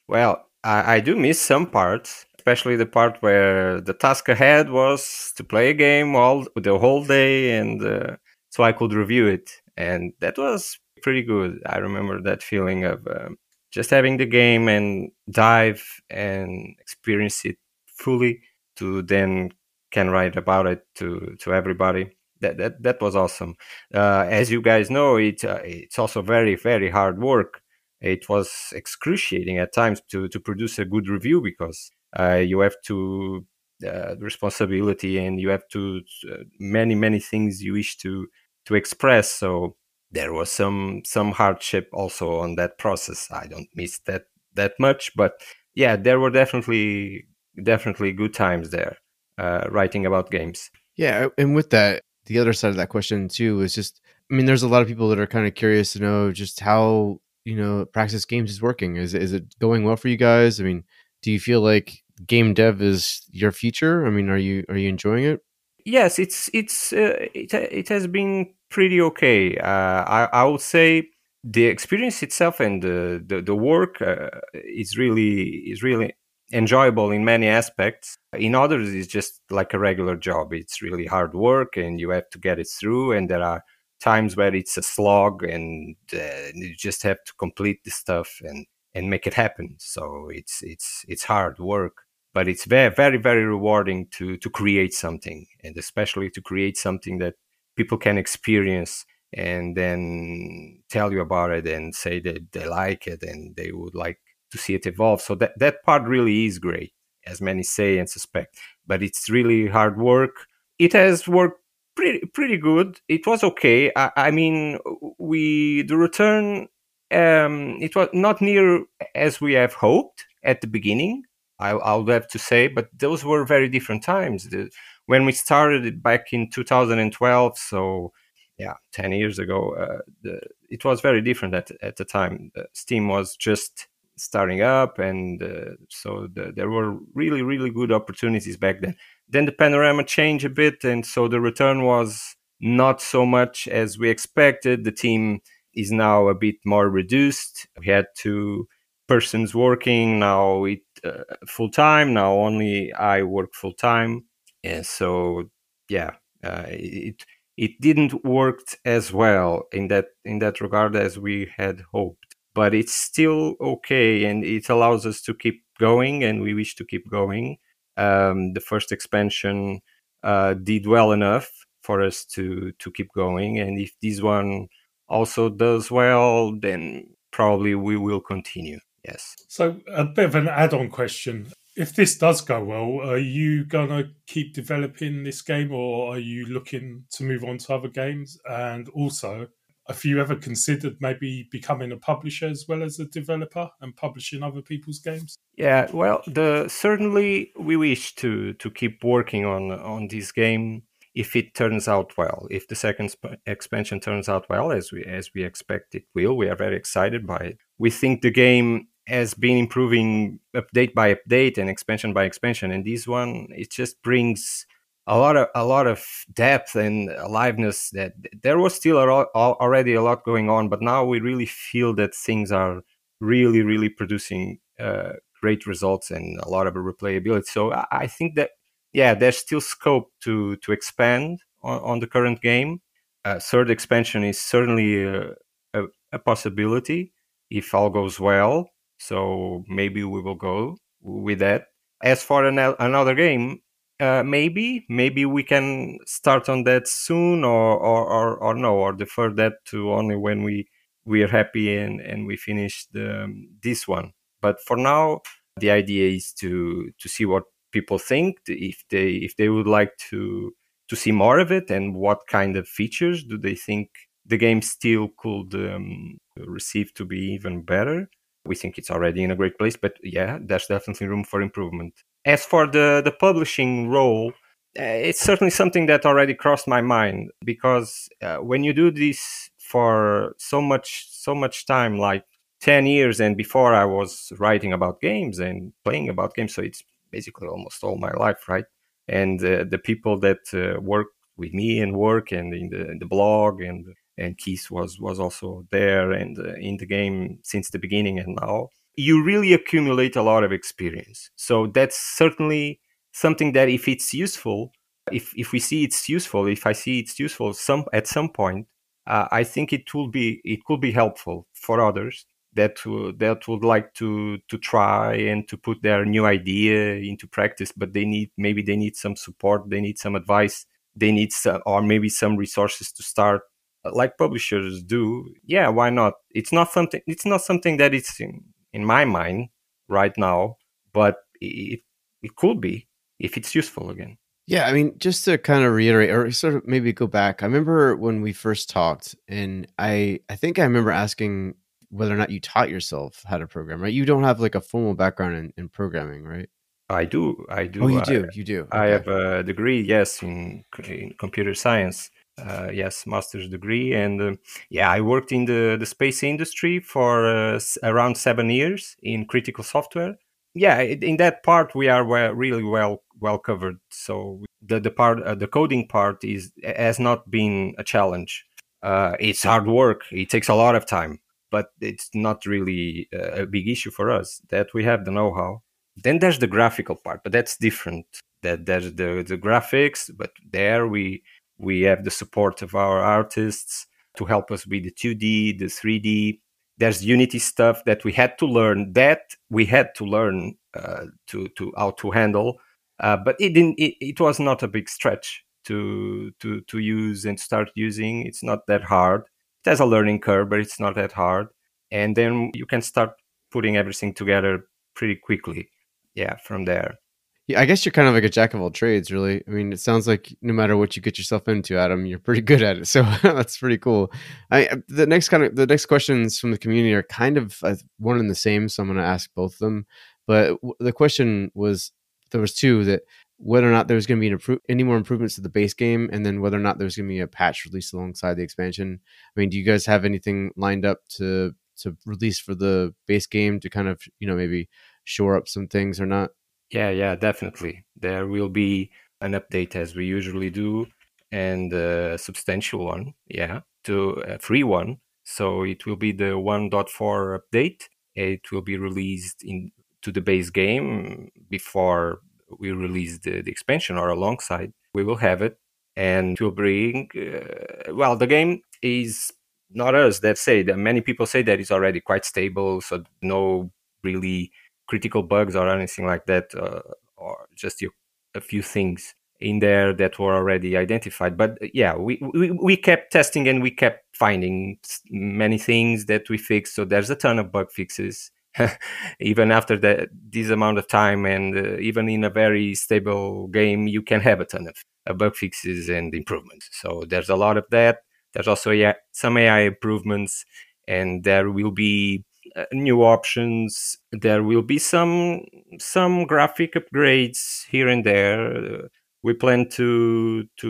Well, I, I do miss some parts. Especially the part where the task ahead was to play a game all the whole day, and uh, so I could review it, and that was pretty good. I remember that feeling of uh, just having the game and dive and experience it fully, to then can write about it to to everybody. That that that was awesome. Uh, as you guys know, it uh, it's also very very hard work. It was excruciating at times to to produce a good review, because Uh, you have to uh, responsibility, and you have to uh, many many things you wish to to express. So there was some some hardship also on that process. I don't miss that that much, but yeah, there were definitely definitely good times there uh, writing about games. Yeah, and with that, the other side of that question too is just, I mean, there's a lot of people that are kind of curious to know just how, you know, Praxis Games is working. Is is it going well for you guys? I mean, do you feel like game dev is your future? I mean, are you are you enjoying it? Yes, it's it's uh, it it has been pretty okay. Uh, I I would say the experience itself and the the, the work uh, is really is really enjoyable in many aspects. In others, it's just like a regular job. It's really hard work, and you have to get it through. And there are times where it's a slog, and uh, you just have to complete the stuff and, and make it happen. So it's it's it's hard work. But it's very, very, very rewarding to to create something, and especially to create something that people can experience and then tell you about it and say that they like it and they would like to see it evolve. So that, that part really is great, as many say and suspect. But it's really hard work. It has worked pretty pretty good. It was okay. I, I mean, we the return, um, it was not near as we have hoped at the beginning. I, I would have to say, but those were very different times. The, when we started it back in two thousand twelve, so yeah, ten years ago, uh, the, it was very different at, at the time. Uh, Steam was just starting up, and uh, so the, there were really, really good opportunities back then. Then the panorama changed a bit, and so the return was not so much as we expected. The team is now a bit more reduced. We had to... persons working now it uh, full time now only I work full time, and so yeah, uh, it it didn't work as well in that in that regard as we had hoped, but it's still okay, and it allows us to keep going, and we wish to keep going. Um, the first expansion uh, did well enough for us to to keep going, and if this one also does well, then probably we will continue. Yes. So a bit of an add-on question. If this does go well, are you going to keep developing this game, or are you looking to move on to other games? And also, have you ever considered maybe becoming a publisher as well as a developer and publishing other people's games? Yeah, well, the, certainly we wish to, to keep working on, on this game if it turns out well. If the second sp- expansion turns out well, as we as we expect it will, we are very excited by it. We think the game has been improving update by update and expansion by expansion, and this one, it just brings a lot of a lot of depth and aliveness. That there was still a lot, already a lot going on, but now we really feel that things are really, really producing uh, great results and a lot of replayability. So I, I think that, yeah, there's still scope to to expand on, on the current game. Uh, third expansion is certainly a, a, a possibility if all goes well. So maybe we will go with that. As for an, another game, uh, maybe maybe we can start on that soon, or or, or, or no, or defer that to only when we, we are happy and, and we finish the, um, this one. But for now, the idea is to to see what people think, if they if they would like to to see more of it, and what kind of features do they think the game still could um, receive to be even better. We think it's already in a great place, but yeah, there's definitely room for improvement. As for the the publishing role, uh, it's certainly something that already crossed my mind, because uh, when you do this for so much so much time, like ten years, and before I was writing about games and playing about games, so it's basically almost all my life, right? And uh, the people that uh, work with me and work and in the, in the blog, and and Keith was was also there and uh, in the game since the beginning, and now you really accumulate a lot of experience. So that's certainly something that if it's useful, if if we see it's useful, if I see it's useful some at some point, uh, I think it will be it could be helpful for others that that would like to to try and to put their new idea into practice, but they need maybe they need some support, they need some advice, they need some, or maybe some resources to start, like publishers do. Yeah, why not? It's not something it's not something that it's in, in my mind right now, but it it could be if it's useful again. Yeah, I mean, just to kind of reiterate, or sort of maybe go back. I remember when we first talked, and I I think I remember asking whether or not you taught yourself how to program, right? You don't have like a formal background in, in programming, right? I do. I do. Oh, you do. I, you do. Okay. I have a degree, yes, in, in computer science. Uh, yes, master's degree. And uh, yeah, I worked in the, the space industry for uh, around seven years in critical software. Yeah, in that part, we are well, really well well covered. So the the part uh, the coding part is has not been a challenge. Uh, it's hard work. It takes a lot of time, but it's not really uh, a big issue for us. That we have the know-how. Then there's the graphical part, but that's different. That there's the the graphics, but there we we have the support of our artists to help us with the two D, the three D. There's Unity stuff that we had to learn. That we had to learn uh, to to how to handle. Uh, but it didn't. It, it was not a big stretch to to to use and start using. It's not that hard. It has a learning curve, but it's not that hard. And then you can start putting everything together pretty quickly. Yeah, from there. Yeah, I guess you're kind of like a jack of all trades, really. I mean, it sounds like no matter what you get yourself into, Adam, you're pretty good at it. So that's pretty cool. I the next kind of the next questions from the community are kind of one and the same, so I'm going to ask both of them. But the question was, there was two, that whether or not there was going to be an appro- any more improvements to the base game, and then whether or not there was going to be a patch release alongside the expansion. I mean, do you guys have anything lined up to to release for the base game to kind of, you know, maybe shore up some things or not? Yeah, yeah, definitely. There will be an update as we usually do, and a substantial one, yeah, to a free one. So it will be the one point four update. It will be released in to the base game before we release the, the expansion or alongside. We will have it, and it will bring... Uh, well, the game is not us that say that. Many people say that it's already quite stable, so no really... critical bugs or anything like that, uh, or just you, a few things in there that were already identified. But yeah, we, we we kept testing and we kept finding many things that we fixed. So there's a ton of bug fixes, even after that this amount of time, and uh, even in a very stable game, you can have a ton of uh, bug fixes and improvements. So there's a lot of that. There's also yeah, some A I improvements, and there will be Uh, new options. There will be some some graphic upgrades here and there. Uh, we plan to to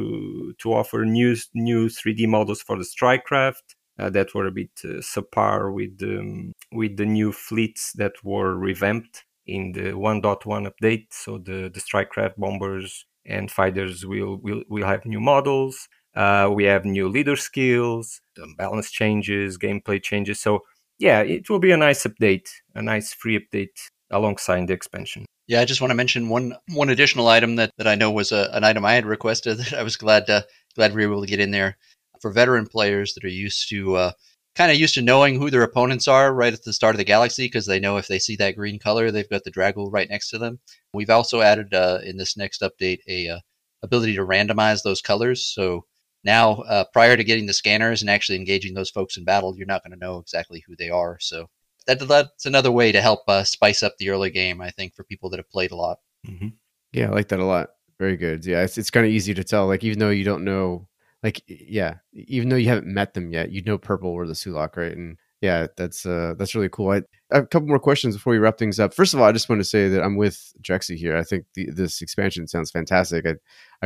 to offer new new three D models for the Strikecraft uh, that were a bit uh, subpar with um, with the new fleets that were revamped in the one point one update. So the the Strikecraft bombers and fighters will will will have new models. Uh, we have new leader skills, balance changes, gameplay changes. So yeah, it will be a nice update, a nice free update alongside the expansion. Yeah, I just want to mention one one additional item that, that I know was a, an item I had requested that I was glad to, glad we were able to get in there. For veteran players that are used to uh, kind of used to knowing who their opponents are right at the start of the galaxy, because they know if they see that green color, they've got the Drago right next to them. We've also added uh, in this next update a uh, ability to randomize those colors. So now, uh, prior to getting the scanners and actually engaging those folks in battle, you're not going to know exactly who they are. So that, that's another way to help uh, spice up the early game, I think, for people that have played a lot. Mm-hmm. Yeah, I like that a lot. Very good. Yeah, it's it's kind of easy to tell. Like, even though you don't know, like, yeah, even though you haven't met them yet, you know purple or the Sulak, right? And yeah, that's uh, that's really cool. I, I have a couple more questions before we wrap things up. First of all, I just want to say that I'm with Drexy here. I think the, this expansion sounds fantastic. I,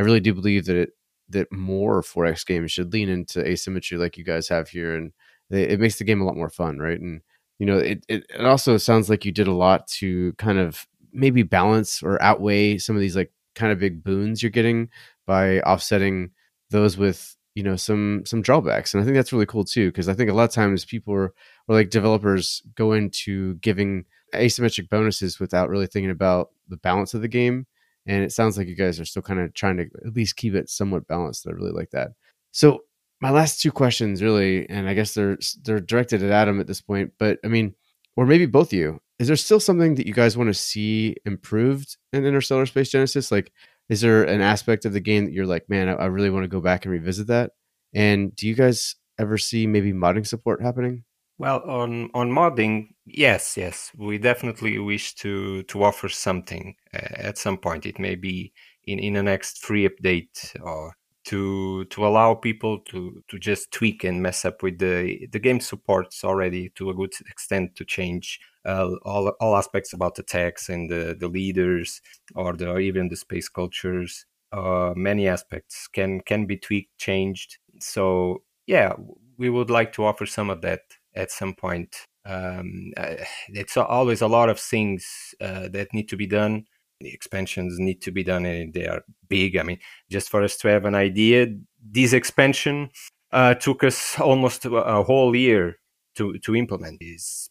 I really do believe that it, that more four X games should lean into asymmetry like you guys have here. And they, it makes the game a lot more fun, right? And, you know, it, it, it also sounds like you did a lot to kind of maybe balance or outweigh some of these like kind of big boons you're getting by offsetting those with, you know, some, some drawbacks. And I think that's really cool too, because I think a lot of times people are, or like developers go into giving asymmetric bonuses without really thinking about the balance of the game. And it sounds like you guys are still kind of trying to at least keep it somewhat balanced. I really like that. So my last two questions really, and I guess they're they're directed at Adam at this point, but I mean, or maybe both of you, is there still something that you guys want to see improved in Interstellar Space Genesis? Like, is there an aspect of the game that you're like, man, I, I really want to go back and revisit that? And do you guys ever see maybe modding support happening? Well, on, on modding, yes, yes. We definitely wish to, to offer something at some point. It may be in, in the next free update, or to to allow people to, to just tweak and mess up with the the game supports already to a good extent, to change uh, all all aspects about the techs and the, the leaders, or the, or even the space cultures. Uh, many aspects can, can be tweaked, changed. So yeah, we would like to offer some of that at some point. Um, uh, it's always a lot of things uh, that need to be done, the expansions need to be done, and they are big. I mean, just for us to have an idea, this expansion uh, took us almost a whole year to, to implement. It's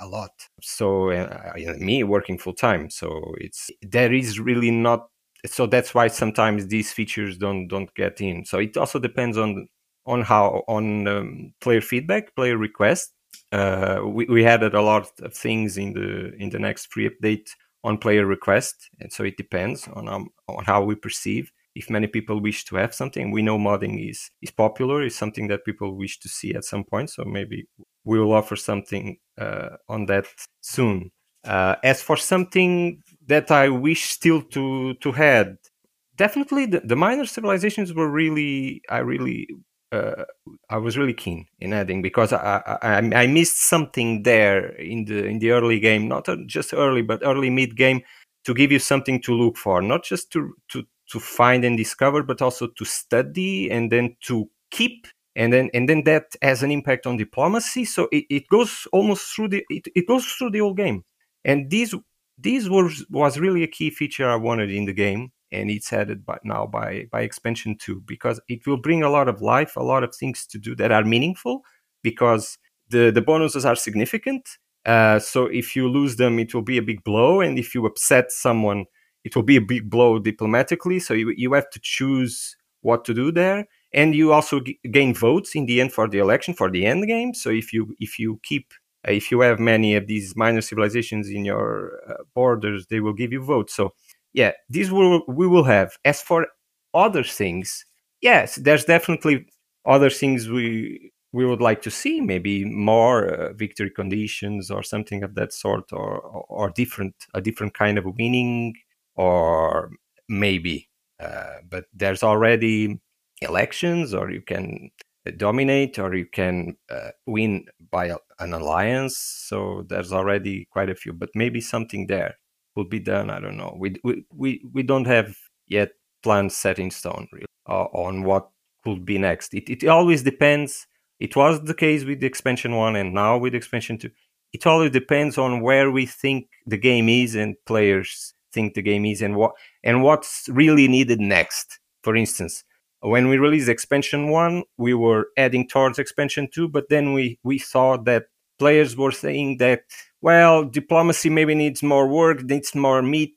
a lot. So uh, me working full time, so it's there is really not. So that's why sometimes these features don't don't get in. So it also depends on on how on um, player feedback, player request. Uh, we we added a lot of things in the in the next free update on player request, and so it depends on um, on how we perceive. If many people wish to have something, we know modding is is popular. It's something that people wish to see at some point. So maybe we will offer something uh, on that soon. Uh, as for something that I wish still to to add, definitely the, the minor civilizations were really I really uh, I was really keen in adding, because I, I I missed something there in the in the early game, not just early but early mid game, to give you something to look for, not just to to to find and discover, but also to study and then to keep. And then, and then that has an impact on diplomacy. So it, it goes almost through the it, it goes through the whole game. And these these was was really a key feature I wanted in the game, and it's added by now by by expansion two, because it will bring a lot of life, a lot of things to do that are meaningful, because the the bonuses are significant. Uh, so if you lose them, it will be a big blow, and if you upset someone, it will be a big blow diplomatically. So you you have to choose what to do there. And you also g- gain votes in the end for the election, for the end game. So if you if you keep uh, if you have many of these minor civilizations in your uh, borders, they will give you votes. So yeah, these will we will have. As for other things, yes, there's definitely other things we we would like to see. Maybe more uh, victory conditions or something of that sort, or, or or different a different kind of winning, or maybe. Uh, but there's already elections, or you can dominate, or you can uh, win by a, an alliance. So there's already quite a few, but maybe something there will be done. I don't know. We we we, we don't have yet plans set in stone really, uh, on what could be next. It it always depends. It was the case with the expansion one, and now with expansion two. It always depends on where we think the game is, and players think the game is, and what and what's really needed next. For instance, when we released expansion one, we were adding towards expansion two, but then we, we saw that players were saying that, well, diplomacy maybe needs more work, needs more meat,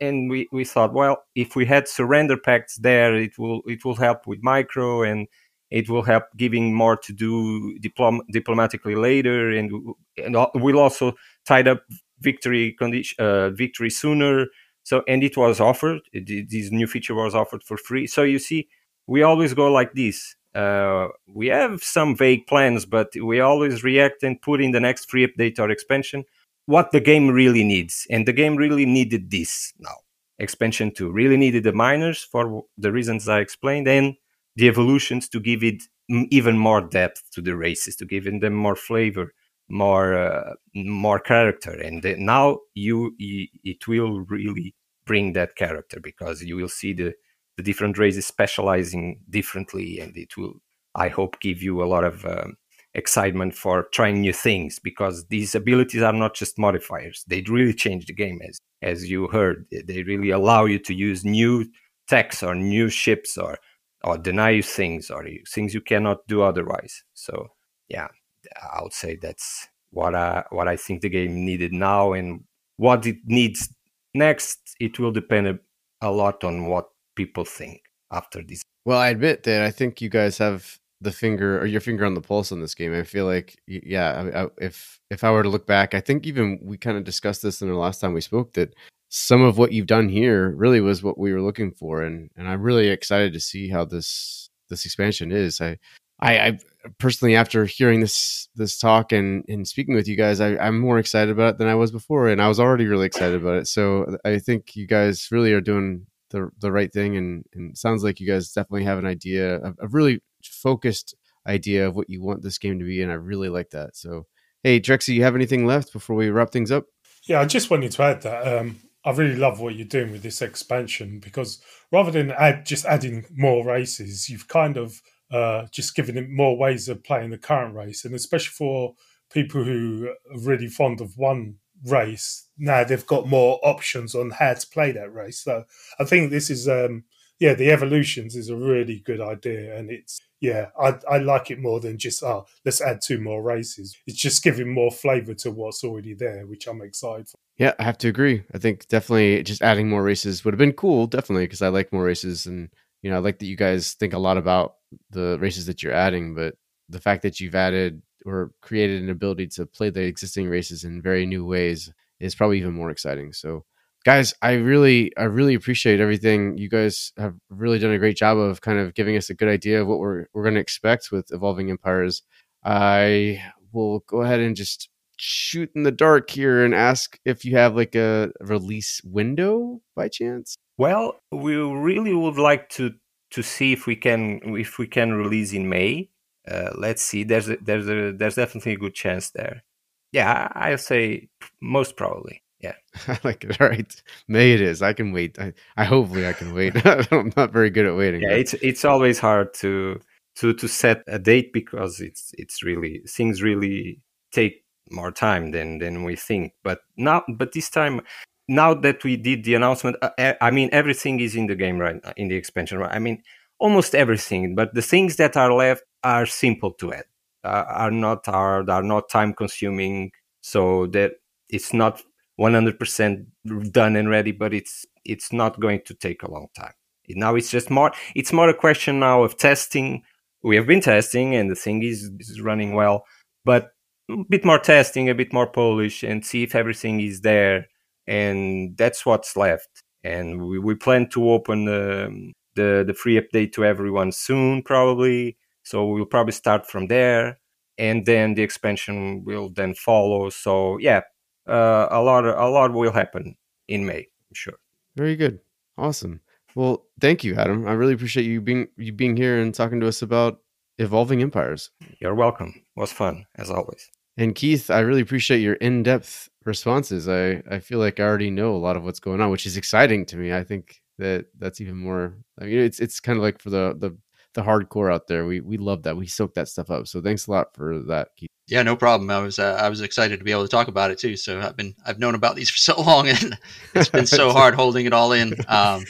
and we, we thought, well, if we had surrender pacts there, it will it will help with micro, and it will help giving more to do diplom- diplomatically later, and and we'll also tie up victory condi- uh, victory sooner. So and it was offered. It, this new feature was offered for free. So you see, we always go like this. Uh, we have some vague plans, but we always react and put in the next free update or expansion what the game really needs. And the game really needed this now. Expansion two really needed the miners for the reasons I explained, and the evolutions to give it even more depth to the races, to give them more flavor, more uh, more character. And the, now you it will really bring that character, because you will see the The different races specializing differently, and it will, I hope, give you a lot of um, excitement for trying new things, because these abilities are not just modifiers. They really change the game, as as you heard. They really allow you to use new techs or new ships, or or deny you things, or things you cannot do otherwise. So yeah, I would say that's what I what I think the game needed now, and what it needs next. It will depend a, a lot on what people think after this. Well, I admit that I think you guys have the finger or your finger on the pulse on this game. I feel like, yeah, I, I, if if I were to look back, I think even we kind of discussed this in the last time we spoke, that some of what you've done here really was what we were looking for, and and I'm really excited to see how this this expansion is. I I, I personally, after hearing this this talk and and speaking with you guys, I, I'm more excited about it than I was before, and I was already really excited about it. So I think you guys really are doing The, the right thing, and, and sounds like you guys definitely have an idea, a, a really focused idea of what you want this game to be, and I really like that. So, hey, Drexy, you have anything left before we wrap things up? Yeah, I just wanted to add that um, I really love what you're doing with this expansion, because rather than add, just adding more races, you've kind of uh, just given it more ways of playing the current race, and especially for people who are really fond of one race, now they've got more options on how to play that race. So I think this is, um, yeah, the evolutions is a really good idea. And it's, yeah, I, I like it more than just, oh, let's add two more races. It's just giving more flavour to what's already there, which I'm excited for. Yeah, I have to agree. I think definitely just adding more races would have been cool, definitely, because I like more races. And, you know, I like that you guys think a lot about the races that you're adding, but the fact that you've added or created an ability to play the existing races in very new ways is probably even more exciting. So guys, I really, I really appreciate everything. You guys have really done a great job of kind of giving us a good idea of what we're, we're going to expect with Evolving Empires. I will go ahead and just shoot in the dark here and ask if you have like a release window by chance. Well, we really would like to, to see if we can, if we can release in May. Uh, let's see. There's a, there's a, there's definitely a good chance there. Yeah, I'll say most probably. Yeah, I like it. All right, May it is. I can wait. I, I hopefully I can wait. I'm not very good at waiting. Yeah, but it's it's always hard to to to set a date because it's it's really things really take more time than than we think. But now, but this time. Now that we did the announcement, I mean, everything is in the game right now, in the expansion. Right? I mean, almost everything, but the things that are left are simple to add, uh, are not hard, are not time-consuming, so that it's not one hundred percent done and ready, but it's it's not going to take a long time. Now it's just more, it's more a question now of testing. We have been testing, and the thing is, is running well, but a bit more testing, a bit more polish, and see if everything is there. And that's what's left. And we, we plan to open um, the the free update to everyone soon, probably. So we'll probably start from there, and then the expansion will then follow. So yeah, uh, a lot a lot will happen in May, I'm sure. Very good, awesome. Well, thank you, Adam. I really appreciate you being you being here and talking to us about Evolving Empires. You're welcome. It was fun as always. And Keith, I really appreciate your in-depth responses. I, I feel like I already know a lot of what's going on, which is exciting to me. I think that that's even more, I mean, it's it's kind of like for the the, the hardcore out there. We we love that. We soak that stuff up. So thanks a lot for that, Keith. Yeah, no problem. I was uh, I was excited to be able to talk about it too. So I've been I've known about these for so long, and it's been so hard holding it all in. Um,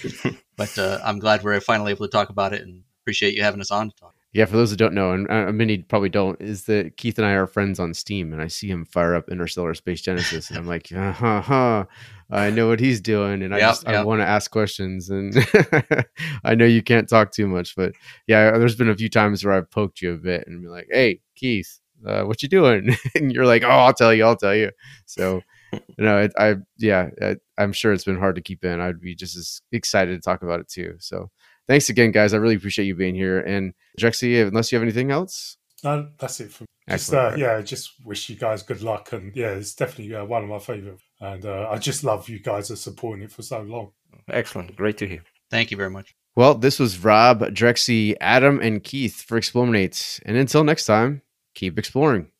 but uh, I'm glad we're finally able to talk about it, and appreciate you having us on to talk. Yeah, for those who don't know, and uh, many probably don't, is that Keith and I are friends on Steam, and I see him fire up Interstellar Space Genesis, and I'm like, uh huh, huh, I know what he's doing, and yep, I just yep. I want to ask questions, and I know you can't talk too much, but yeah, there's been a few times where I've poked you a bit and be like, hey, Keith, uh, what you doing? And you're like, oh, I'll tell you, I'll tell you. So, you know, it, I yeah, I, I'm sure it's been hard to keep in. I'd be just as excited to talk about it too. So. Thanks again, guys. I really appreciate you being here. And Drexy, unless you have anything else? No, that's it for me. Just, uh, yeah, just wish you guys good luck. And yeah, it's definitely uh, one of my favorites. And uh, I just love you guys are supporting it for so long. Excellent. Great to hear. Thank you very much. Well, this was Rob, Drexy, Adam, and Keith for Explominate. And until next time, keep exploring.